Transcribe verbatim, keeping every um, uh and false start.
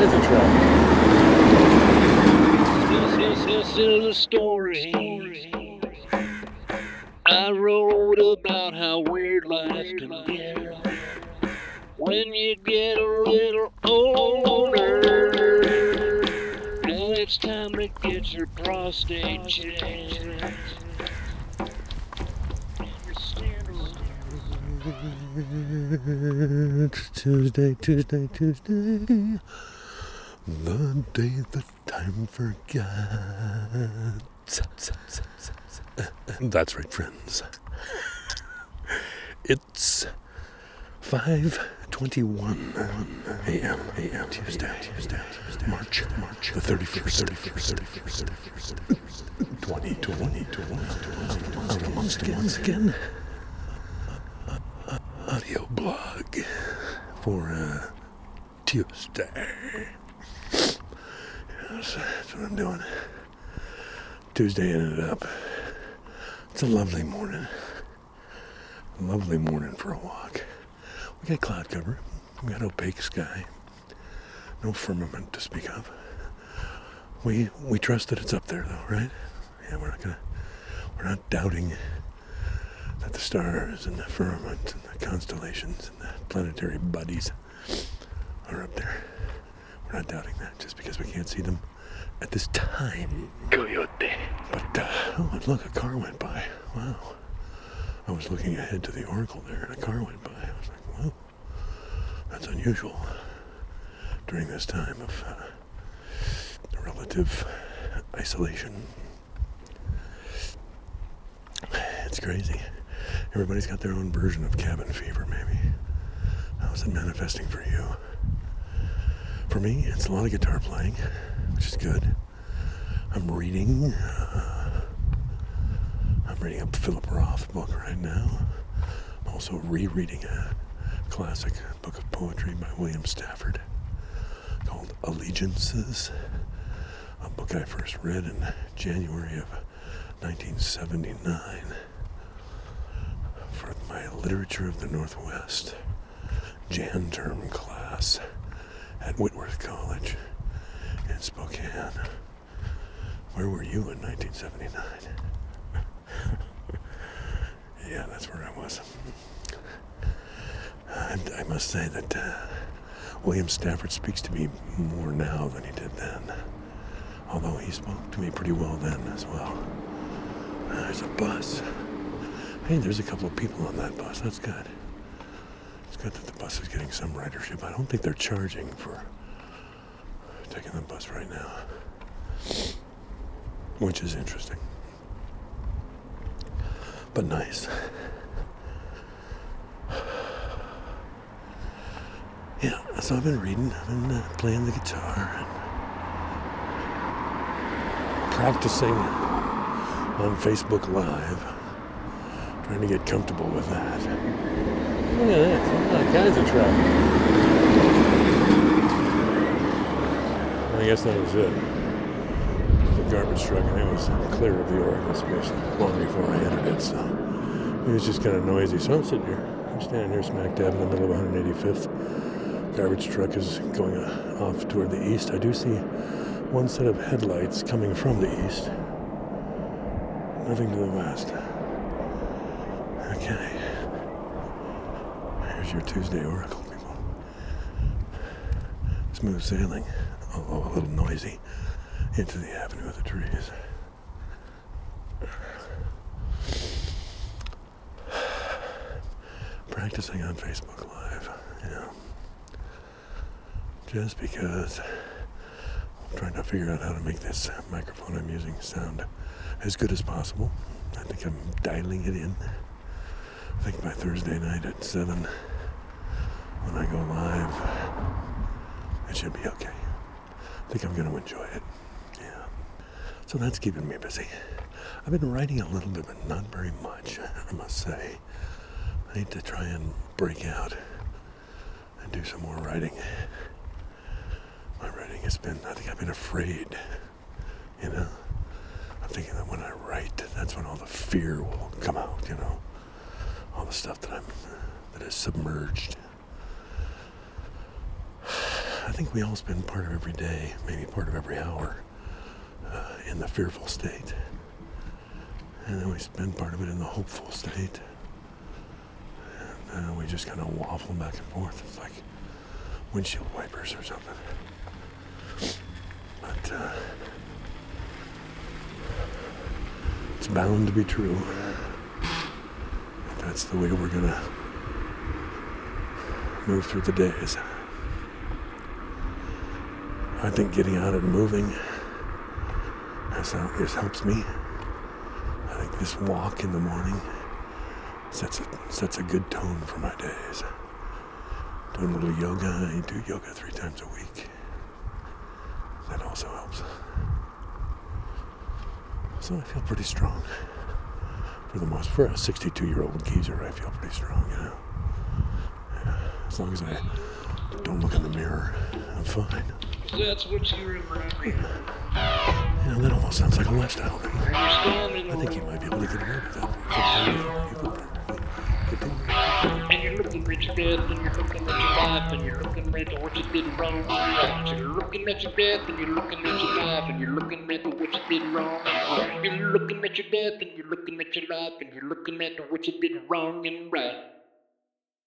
kinds of trouble. This, this, this is a story I wrote about how weird life can be when you get a little older. Now it's time to get your prostate checked. It's Tuesday, Tuesday, Tuesday, the day that time forgets. That's right, friends. It's five twenty-one a.m. Tuesday, Tuesday, Tuesday, March, March the thirty-first, thirty-first, thirty-first, thirty-first, twenty, twenty, twenty, once again, once again. Audio blog for uh, Tuesday. Yes, that's what I'm doing. Tuesday ended up. It's a lovely morning. A lovely morning for a walk. We got cloud cover. We got opaque sky. No firmament to speak of. We we trust that it's up there though, right? Yeah, we're not gonna. We're not doubting that the stars and the firmament and the constellations and the planetary bodies are up there. We're not doubting that just because we can't see them at this time. Coyote. But, uh, oh, and look, a car went by. Wow. I was looking ahead to the oracle there and a car went by. I was like, whoa, that's unusual during this time of uh, relative isolation. It's crazy. Everybody's got their own version of cabin fever, maybe. How is it manifesting for you? For me, it's a lot of guitar playing, which is good. I'm reading. Uh, I'm reading a Philip Roth book right now. I'm also rereading a classic book of poetry by William Stafford called Allegiances, a book I first read in January of nineteen seventy-nine. For my Literature of the Northwest Jan term class at Whitworth College in Spokane. Where were you in nineteen seventy-nine? Yeah, that's where I was. I, I must say that uh, William Stafford speaks to me more now than he did then. Although he spoke to me pretty well then as well. Uh, there's a bus. Hey, there's a couple of people on that bus. That's good. It's good that the bus is getting some ridership. I don't think they're charging for taking the bus right now, which is interesting, but nice. Yeah, so I've been reading. I've been uh, playing the guitar and practicing on Facebook Live. Trying to get comfortable with that. Look at that, all kinds of traffic. I guess that was it. The garbage truck, and it was clear of the Oracle space long before I entered it, so it was just kind of noisy. So I'm sitting here, I'm standing here smack dab in the middle of one eighty-fifth. Garbage truck is going off toward the east. I do see one set of headlights coming from the east. Nothing to the west. Okay, here's your Tuesday Oracle, people. Smooth sailing, although a little noisy, into the avenue of the trees. Practicing on Facebook Live, you know, just because I'm trying to figure out how to make this microphone I'm using sound as good as possible. I think I'm dialing it in. I think by Thursday night at seven, when I go live, it should be okay. I think I'm going to enjoy it. Yeah. So that's keeping me busy. I've been writing a little bit, but not very much, I must say. I need to try and break out and do some more writing. My writing has been, I think I've been afraid, you know. I'm thinking that when I write, that's when all the fear will come out, you know. All the stuff that I'm, that is submerged. I think we all spend part of every day, maybe part of every hour, uh, in the fearful state. And then we spend part of it in the hopeful state. And uh, we just kind of waffle back and forth. It's like windshield wipers or something. But uh, it's bound to be true. That's the way we're going to move through the days. I think getting out and moving is how this helps me. I think this walk in the morning sets a, sets a good tone for my days. Doing a little yoga. I do yoga three times a week. That also helps. So I feel pretty strong. For the most, for a sixty-two-year-old geezer, I feel pretty strong, you know. Yeah, as long as I don't look in the mirror, I'm fine. That's what you remember. Yeah. You know, that almost sounds like a lifestyle thing. I think you might be able to get away with that. And you're looking rich and dead, and you're looking at your life, and you're looking at what you did wrong. And you're looking at your death, and you're looking at your life, and you're looking at what you did wrong. You're looking at your death, and you're looking at your life, and you're looking at what you did wrong and right.